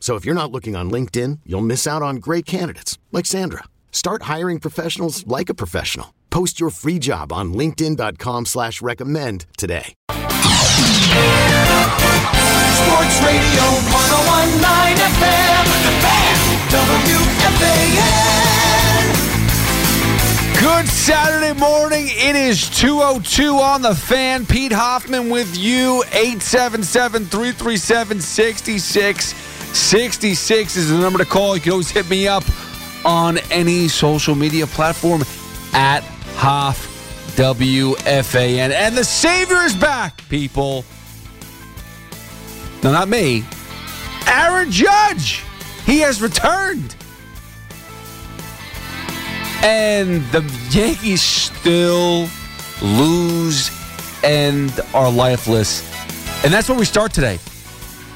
So if you're not looking on LinkedIn, you'll miss out on great candidates like Sandra. Start hiring professionals like a professional. Post your free job on LinkedIn.com/recommend today. Sports Radio 101.9 FM, the Fan, WFAN. Good Saturday morning. It is 2:02 on the Fan. Pete Hoffman with you. 877-337-6666. 66 is the number to call. You can always hit me up on any social media platform at Hoff WFAN. And the savior is back, people. No, not me. Aaron Judge. He has returned. And the Yankees still lose and are lifeless. And that's where we start today.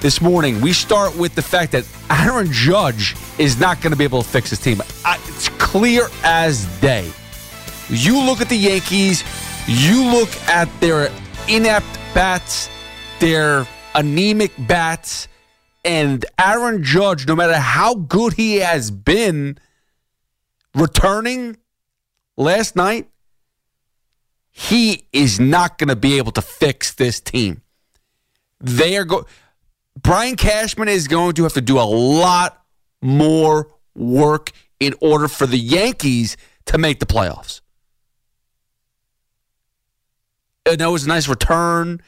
This morning, we start with the fact that Aaron Judge is not going to be able to fix his team. It's clear as day. You look at the Yankees, you look at their inept bats, their anemic bats, and Aaron Judge, no matter how good he has been, returning last night, he is not going to be able to fix this team. They are going... Brian Cashman is going to have to do a lot more work in order for the Yankees to make the playoffs. And that was a nice return.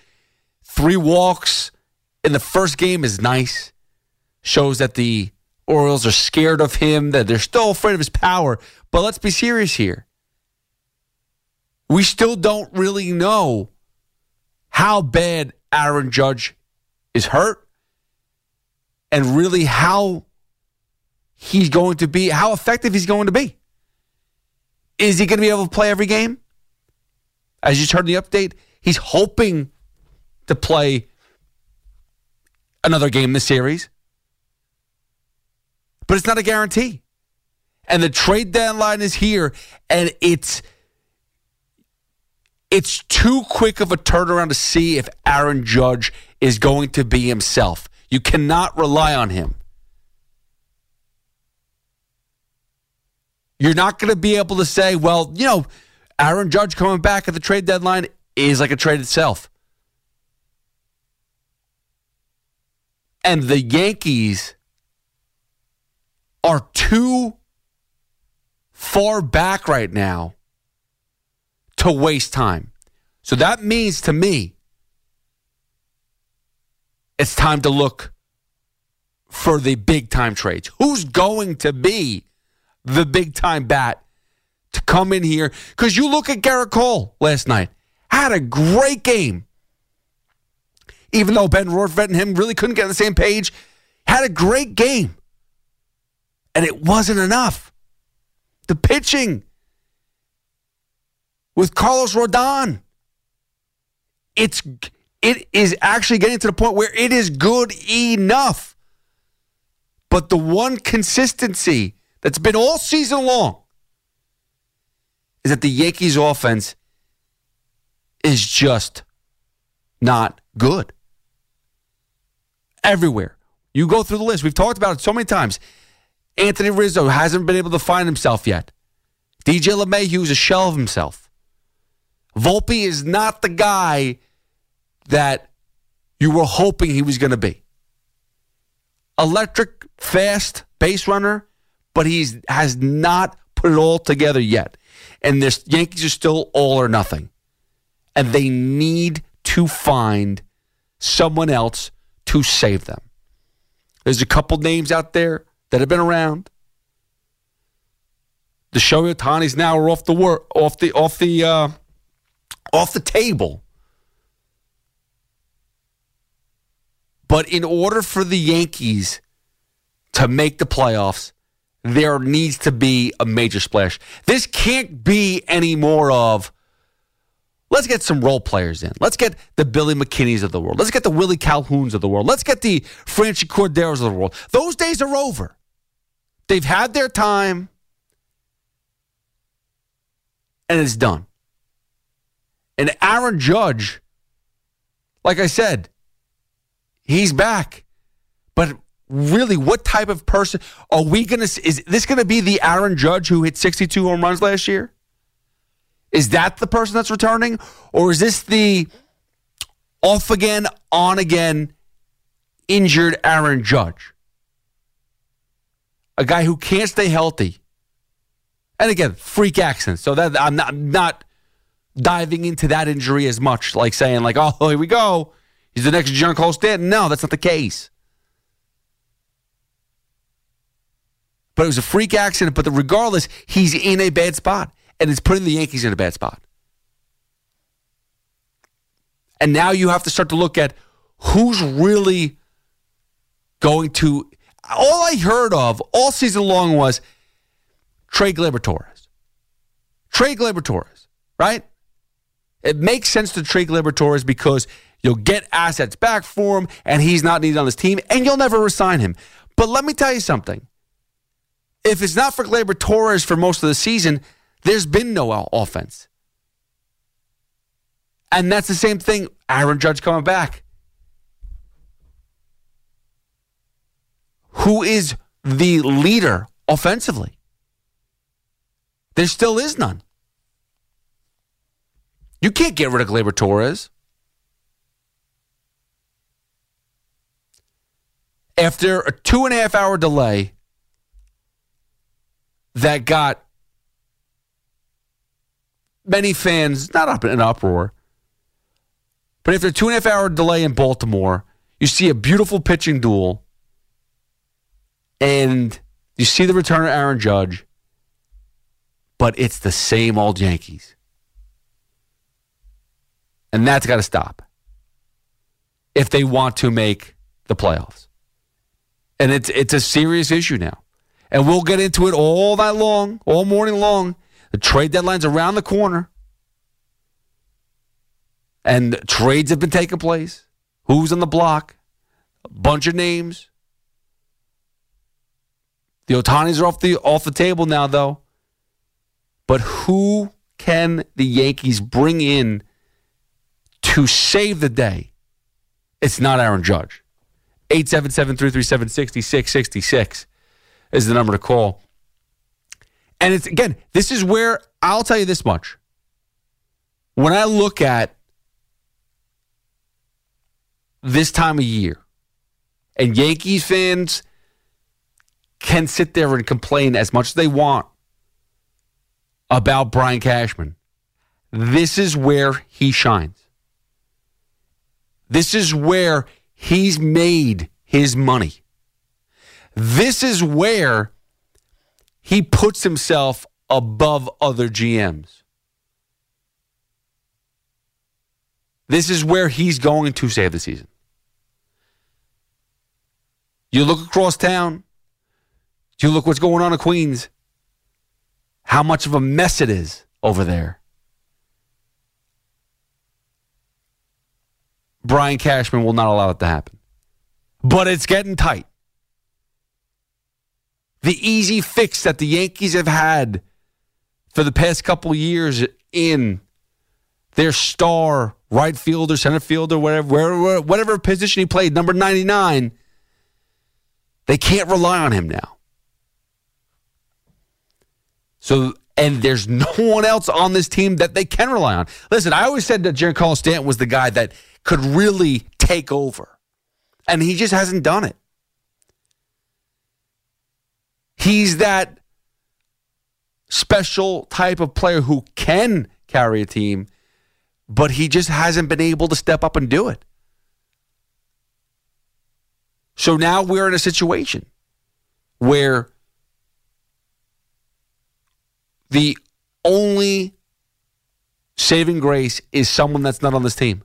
3 walks in the first game is nice. Shows that the Orioles are scared of him, that they're still afraid of his power. But let's be serious here. We still don't really know how bad Aaron Judge is hurt. And really how he's going to be, how effective he's going to be. Is he going to be able to play every game? As you just heard in the update, he's hoping to play another game in the series. But it's not a guarantee. And the trade deadline is here, and it's too quick of a turnaround to see if Aaron Judge is going to be himself. You cannot rely on him. You're not going to be able to say, well, you know, Aaron Judge coming back at the trade deadline is like a trade itself. And the Yankees are too far back right now to waste time. So that means to me, it's time to look for the big-time trades. Who's going to be the big-time bat to come in here? Because you look at Gerrit Cole last night. Had a great game. Even though Ben Roethlisberger and him really couldn't get on the same page, had a great game. And it wasn't enough. The pitching with Carlos Rodon. It is actually getting to the point where it is good enough. But the one consistency that's been all season long is that the Yankees' offense is just not good. Everywhere. You go through the list. We've talked about it so many times. Anthony Rizzo hasn't been able to find himself yet. DJ LeMahieu's a shell of himself. Volpe is not the guy that you were hoping he was going to be. Electric, fast, base runner, but he has not put it all together yet. And the Yankees are still all or nothing. And they need to find someone else to save them. There's a couple names out there that have been around. The Shohei Ohtani's now are off the table. But in order for the Yankees to make the playoffs, there needs to be a major splash. This can't be any more of, let's get some role players in. Let's get the Billy McKinney's of the world. Let's get the Willie Calhouns of the world. Let's get the Franchi Corderos of the world. Those days are over. They've had their time, and it's done. And Aaron Judge, like I said, he's back. But really, what type of person are we going to? Is this going to be the Aaron Judge who hit 62 home runs last year? Is that the person that's returning? Or is this the off again, on again, injured Aaron Judge? A guy who can't stay healthy. And again, freak accident. So that I'm not diving into that injury as much, like saying, like, oh, here we go. He's the next Giancarlo Stanton. No, that's not the case. But it was a freak accident. But regardless, he's in a bad spot. And it's putting the Yankees in a bad spot. And now you have to start to look at who's really going to... All I heard of all season long was trade Gleyber Torres, right? It makes sense to trade Gleyber Torres because you'll get assets back for him and he's not needed on this team and you'll never resign him. But let me tell you something. If it's not for Gleyber Torres for most of the season, there's been no offense. And that's the same thing, Aaron Judge coming back. Who is the leader offensively? There still is none. You can't get rid of Gleyber Torres. After a 2.5-hour delay that got many fans not up in an uproar, but after a 2.5-hour delay in Baltimore, you see a beautiful pitching duel and you see the return of Aaron Judge, but it's the same old Yankees. And that's got to stop if they want to make the playoffs. And it's a serious issue now. And we'll get into it all night long, all morning long. The trade deadline's around the corner. And trades have been taking place. Who's on the block? A bunch of names. The Ohtanis are off the table now, though. But who can the Yankees bring in to save the day? It's not Aaron Judge. 877-337-6666 is the number to call. And it's, again, this is where I'll tell you this much. When I look at this time of year, and Yankees fans can sit there and complain as much as they want about Brian Cashman, this is where he shines. This is where he's made his money. This is where he puts himself above other GMs. This is where he's going to save the season. You look across town, you look what's going on in Queens, how much of a mess it is over there. Brian Cashman will not allow it to happen. But it's getting tight. The easy fix that the Yankees have had for the past couple years in their star right fielder, center fielder, whatever position he played, number 99, they can't rely on him now. So, and there's no one else on this team that they can rely on. Listen, I always said that Giancarlo Stanton was the guy that could really take over. And he just hasn't done it. He's that special type of player who can carry a team, but he just hasn't been able to step up and do it. So now we're in a situation where the only saving grace is someone that's not on this team.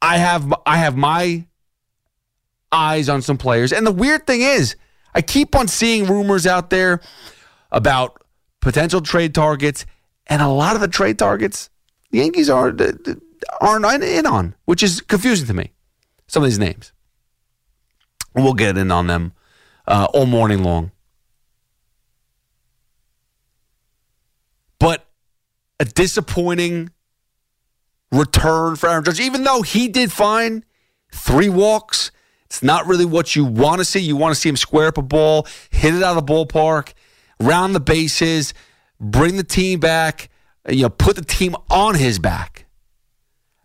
I have my eyes on some players. And the weird thing is, I keep on seeing rumors out there about potential trade targets, and a lot of the trade targets the Yankees aren't in on, which is confusing to me, some of these names. We'll get in on them all morning long. But a disappointing return for Aaron Judge, even though he did fine, 3 walks. It's not really what you want to see. You want to see him square up a ball, hit it out of the ballpark, round the bases, bring the team back, put the team on his back.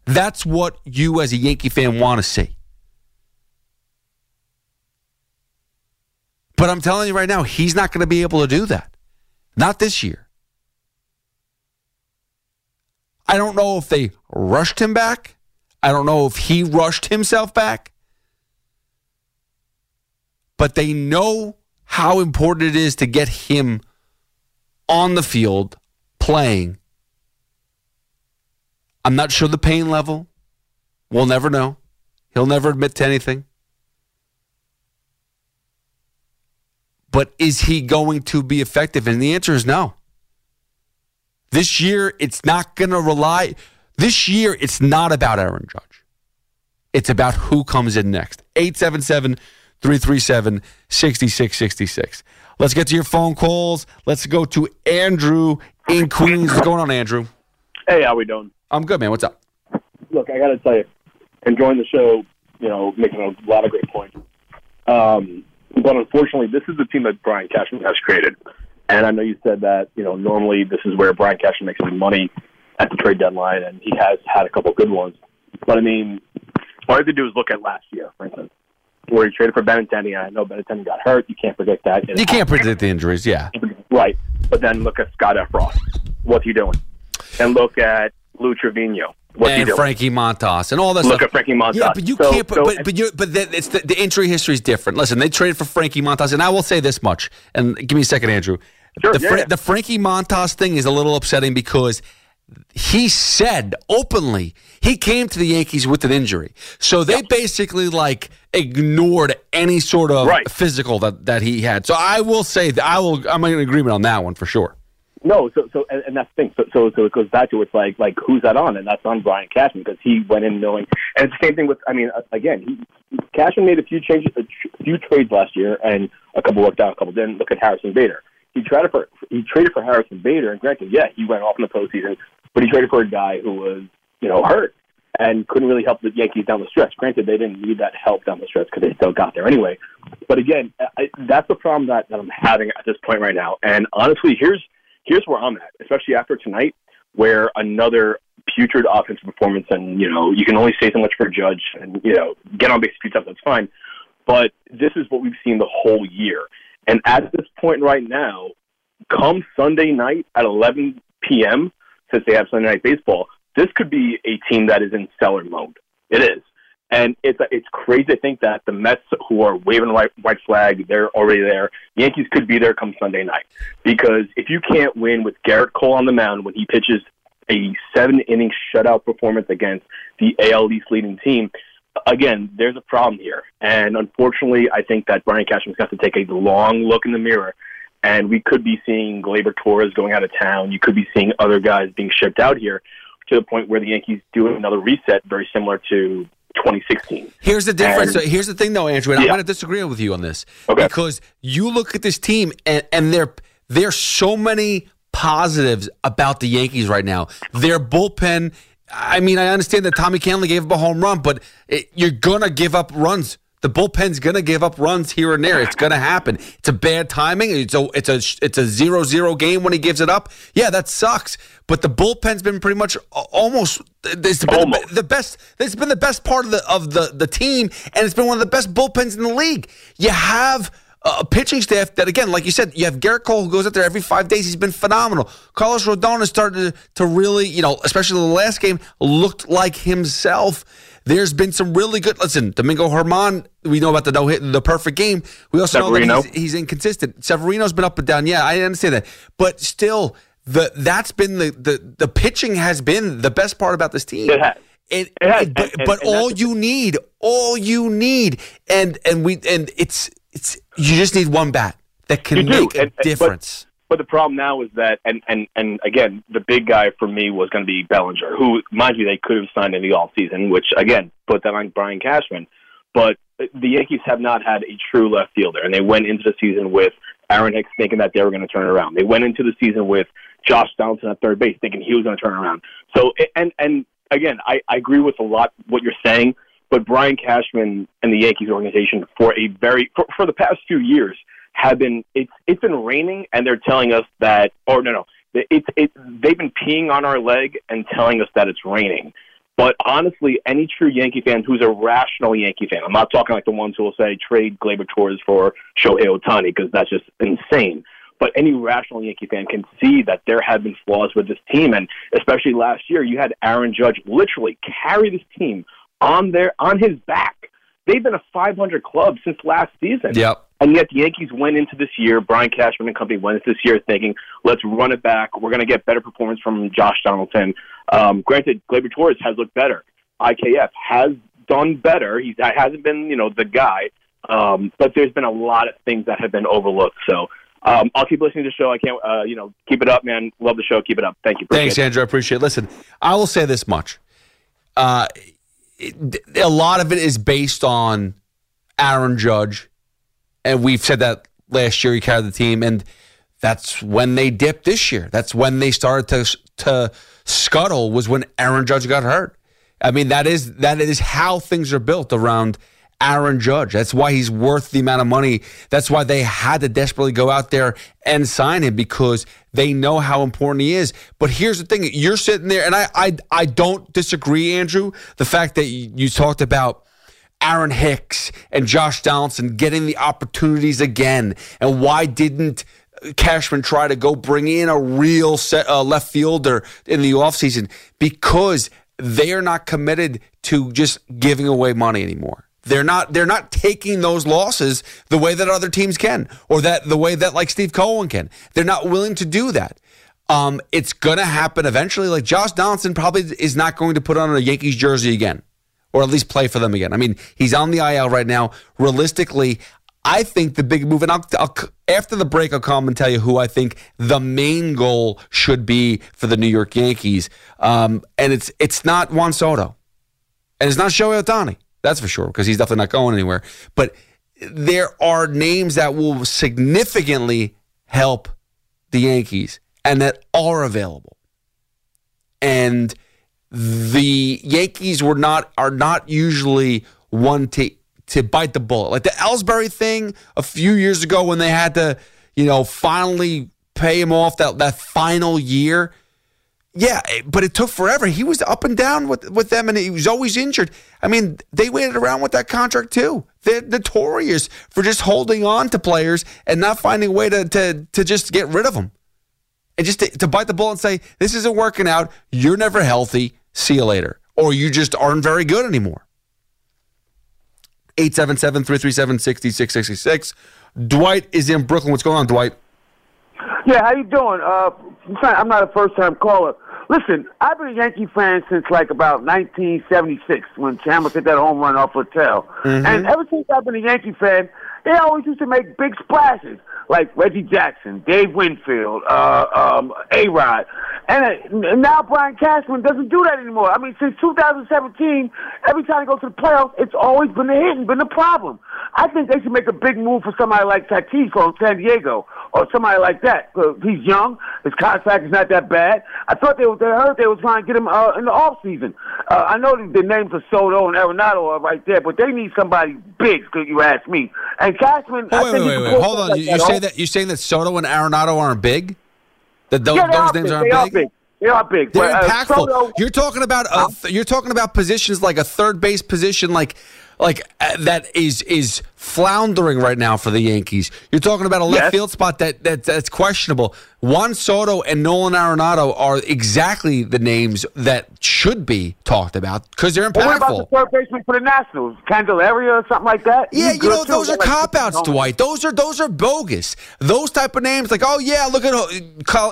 That's what you as a Yankee fan want to see. But I'm telling you right now, he's not going to be able to do that. Not this year. I don't know if they rushed him back. I don't know if he rushed himself back. But they know how important it is to get him on the field playing. I'm not sure the pain level. We'll never know. He'll never admit to anything. But is he going to be effective? And the answer is no. This year, it's not going to rely. This year, it's not about Aaron Judge. It's about who comes in next. 877-337-6666. Let's get to your phone calls. Let's go to Andrew in Queens. What's going on, Andrew? Hey, how we doing? I'm good, man. What's up? Look, I got to tell you, enjoying the show, making a lot of great points. But unfortunately, this is the team that Brian Cashman has created. And I know you said that, normally this is where Brian Cashman makes his money at the trade deadline, and he has had a couple good ones. But, all you have to do is look at last year, for instance, where he traded for Benintendi. I know Benintendi got hurt. You can't predict that. You can't predict the injuries, yeah. Right. But then look at Scott Efros. What's he doing? And look at Lou Trevino. What's he doing? Frankie Montas and all that stuff. Look at Frankie Montas. Yeah, but you can't. But the injury history is different. Listen, they traded for Frankie Montas, and I will say this much. And give me a second, Andrew. Sure, the Frankie Montas thing is a little upsetting because he said openly he came to the Yankees with an injury. So they basically ignored any sort of physical that he had. So I will say that I'm in agreement on that one for sure. No, so that's the thing. So it goes back to it's who's that on? And that's on Brian Cashman because he went in knowing. And it's the same thing with, Cashman made a few trades last year, and a couple worked out, a couple didn't. Look at Harrison Bader. He traded for Harrison Bader, and granted, yeah, he went off in the postseason, but he traded for a guy who was, hurt and couldn't really help the Yankees down the stretch. Granted, they didn't need that help down the stretch because they still got there anyway. But again, that's the problem that I'm having at this point right now. And honestly, here's where I'm at, especially after tonight, where another putrid offensive performance, and, you can only say so much for a Judge, and, get on base a few times, that's fine. But this is what we've seen the whole year. And at this point right now, come Sunday night at 11 p.m., since they have Sunday Night Baseball, this could be a team that is in seller mode. It is. And it's crazy to think that the Mets, who are waving a white flag, they're already there. Yankees could be there come Sunday night. Because if you can't win with Gerrit Cole on the mound when he pitches a 7-inning shutout performance against the AL East leading team, again, there's a problem here. And unfortunately, I think that Brian Cashman's got to take a long look in the mirror. And we could be seeing Gleyber Torres going out of town. You could be seeing other guys being shipped out here to the point where the Yankees do another reset very similar to 2016. Here's the difference. So here's the thing, though, Andrew, and I'm going to disagree with you on this. Okay. Because you look at this team, and there's so many positives about the Yankees right now. Their bullpen, I understand that Tommy Canley gave up a home run, but you're going to give up runs The bullpen's going to give up runs here and there. It's going to happen. It's a bad timing. It's a 0-0 game when he gives it up. Yeah, that sucks. But the bullpen's been pretty much almost the best. It's been the best part of the team, and it's been one of the best bullpens in the league. You have a pitching staff that, again, like you said, you have Gerrit Cole, who goes out there every 5 days. He's been phenomenal. Carlos Rodon has started to really, especially the last game, looked like himself. There's been some really good. Listen, Domingo German, we know about the no-hit, the perfect game. We also know that he's inconsistent. Severino's been up and down. Yeah, I understand that. But still, that's been the pitching has been the best part about this team. It has. But all you need, and you just need one bat that can make a difference. But the problem now is that, and again, the big guy for me was going to be Bellinger, who, mind you, they could have signed in the offseason, which, again, put that on Brian Cashman. But the Yankees have not had a true left fielder, and they went into the season with Aaron Hicks thinking that they were going to turn around. They went into the season with Josh Donaldson at third base thinking he was going to turn around. So, and again, I agree with a lot what you're saying, but Brian Cashman and the Yankees organization for the past few years, have been it's been raining, and they're telling us that they've been peeing on our leg and telling us that it's raining. But honestly, any true Yankee fan who's a rational Yankee fan, I'm not talking like the ones who will say trade Gleyber Torres for Shohei Ohtani because that's just insane. But any rational Yankee fan can see that there have been flaws with this team, and especially last year, you had Aaron Judge literally carry this team on his back. They've been a 500 club since last season. Yep. And yet the Yankees went into this year, Brian Cashman and company went into this year thinking, let's run it back. We're going to get better performance from Josh Donaldson. Granted, Gleyber Torres has looked better. IKF has done better. He hasn't been, the guy. But there's been a lot of things that have been overlooked. So I'll keep listening to the show. I can't, keep it up, man. Love the show. Keep it up. Thank you. Thanks, Andrew. I appreciate it. Listen, I will say this much. A lot of it is based on Aaron Judge, and we've said that last year he carried the team, and that's when they dipped this year. That's when they started to scuttle, was when Aaron Judge got hurt. I mean, that is how things are built around Aaron Judge. That's why he's worth the amount of money. That's why they had to desperately go out there and sign him, because they know how important he is. But here's the thing. You're sitting there, and I don't disagree, Andrew, the fact that you talked about Aaron Hicks and Josh Donaldson getting the opportunities again, and why didn't Cashman try to go bring in a real left fielder in the offseason? Because they are not committed to just giving away money anymore. They're not taking those losses the way that other teams can, or that the way that like Steve Cohen can. They're not willing to do that. It's going to happen eventually. Like Josh Donaldson probably is not going to put on a Yankees jersey again, or at least play for them again. I mean, he's on the IL right now. Realistically, I think the big move, and I'll after the break, I'll come and tell you who I think the main goal should be for the New York Yankees. And it's not Juan Soto, and it's not Shohei Ohtani. That's for sure, because he's definitely not going anywhere. But there are names that will significantly help the Yankees and that are available. And the Yankees are not usually one to bite the bullet. Like the Ellsbury thing a few years ago when they had to, finally pay him off that final year. Yeah, but it took forever. He was up and down with them, and he was always injured. I mean, they waited around with that contract too. They're notorious for just holding on to players and not finding a way to just get rid of them. And just to bite the bullet and say, this isn't working out, you're never healthy, see you later. Or you just aren't very good anymore. 877-337-6666. Dwight is in Brooklyn. What's going on, Dwight? Yeah, how you doing? I'm not a first-time caller. Listen, I've been a Yankee fan since like about 1976 when Chandler hit that home run off Littell. Mm-hmm. And ever since I've been a Yankee fan, they always used to make big splashes like Reggie Jackson, Dave Winfield, A-Rod. And now Brian Cashman doesn't do that anymore. I mean, since 2017, every time he goes to the playoffs, it's always been the hit and been the problem. I think they should make a big move for somebody like Tatis from San Diego, or somebody like that. He's young. His contract is not that bad. I thought they were trying to get him in the offseason. I know the names of Soto and Arenado are right there, but they need somebody big, if you ask me. And Cashman, wait. Hold on. You're saying that Soto and Arenado aren't big? That those names aren't big? They're big. They're impactful. Soto, you're talking about positions like a third base position, like that is floundering right now for the Yankees. You're talking about a left field spot that's questionable. Juan Soto and Nolan Arenado are exactly the names that should be talked about because they're impactful. Well, what about the third baseman for the Nationals, Candelario or something like that? Yeah, you know, those are cop-outs, Dwight. Those are bogus. Those type of names, like, oh, yeah, look at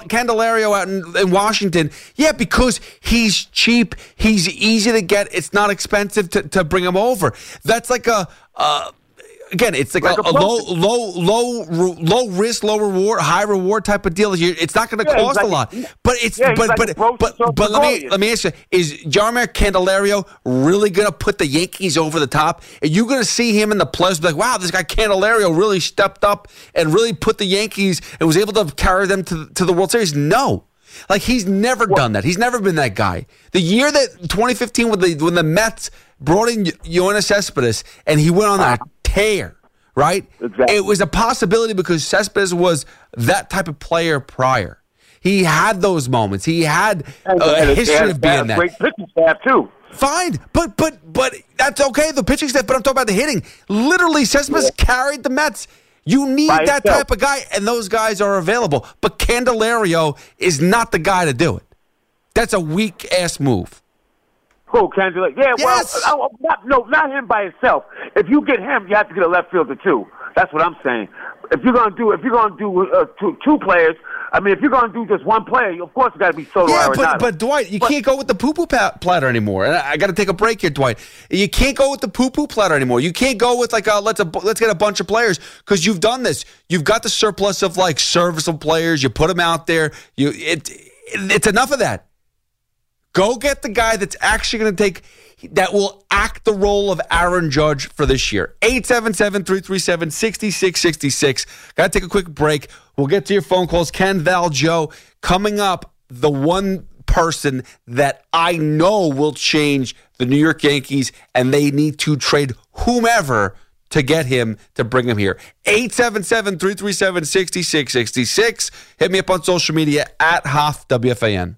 Candelario out in Washington. Yeah, because he's cheap. He's easy to get. It's not expensive to bring him over. That's like again, it's like a low risk, low reward, high reward type of deal. It's not going to cost a lot, but let me ask you: is Jeimer Candelario really going to put the Yankees over the top? Are you going to see him in the playoffs? Be like, wow, this guy Candelario really stepped up and really put the Yankees and was able to carry them to the World Series? No. Like, he's never done that. He's never been that guy. The year that 2015 when the Mets brought in Jonas Cespedes and he went on that tear, right? Exactly. It was a possibility because Cespedes was that type of player prior. He had those moments. He had a history of being that. Great pitching staff too. Fine, but that's okay. The pitching staff, but I'm talking about the hitting. Literally, Cespedes carried the Mets. You need that type of guy, and those guys are available. But Candelario is not the guy to do it. That's a weak-ass move. Who, Candelario? Yeah, yes. Well, not him by himself. If you get him, you have to get a left fielder too. That's what I'm saying. If you're gonna do two players, I mean, if you're gonna do just one player, you, of course, you got to be Soto. Yeah, but Dwight, you can't go with the poo-poo platter anymore. And I got to take a break here, Dwight. You can't go with the poo-poo platter anymore. You can't go with let's get a bunch of players because you've done this. You've got the surplus of serviceable players. You put them out there. It's enough of that. Go get the guy that's actually going to that will act the role of Aaron Judge for this year. 877-337-6666. Got to take a quick break. We'll get to your phone calls. Ken, Val, Joe. Coming up, the one person that I know will change the New York Yankees, and they need to trade whomever to get him, to bring him here. 877-337-6666. Hit me up on social media, @HoffWFAN.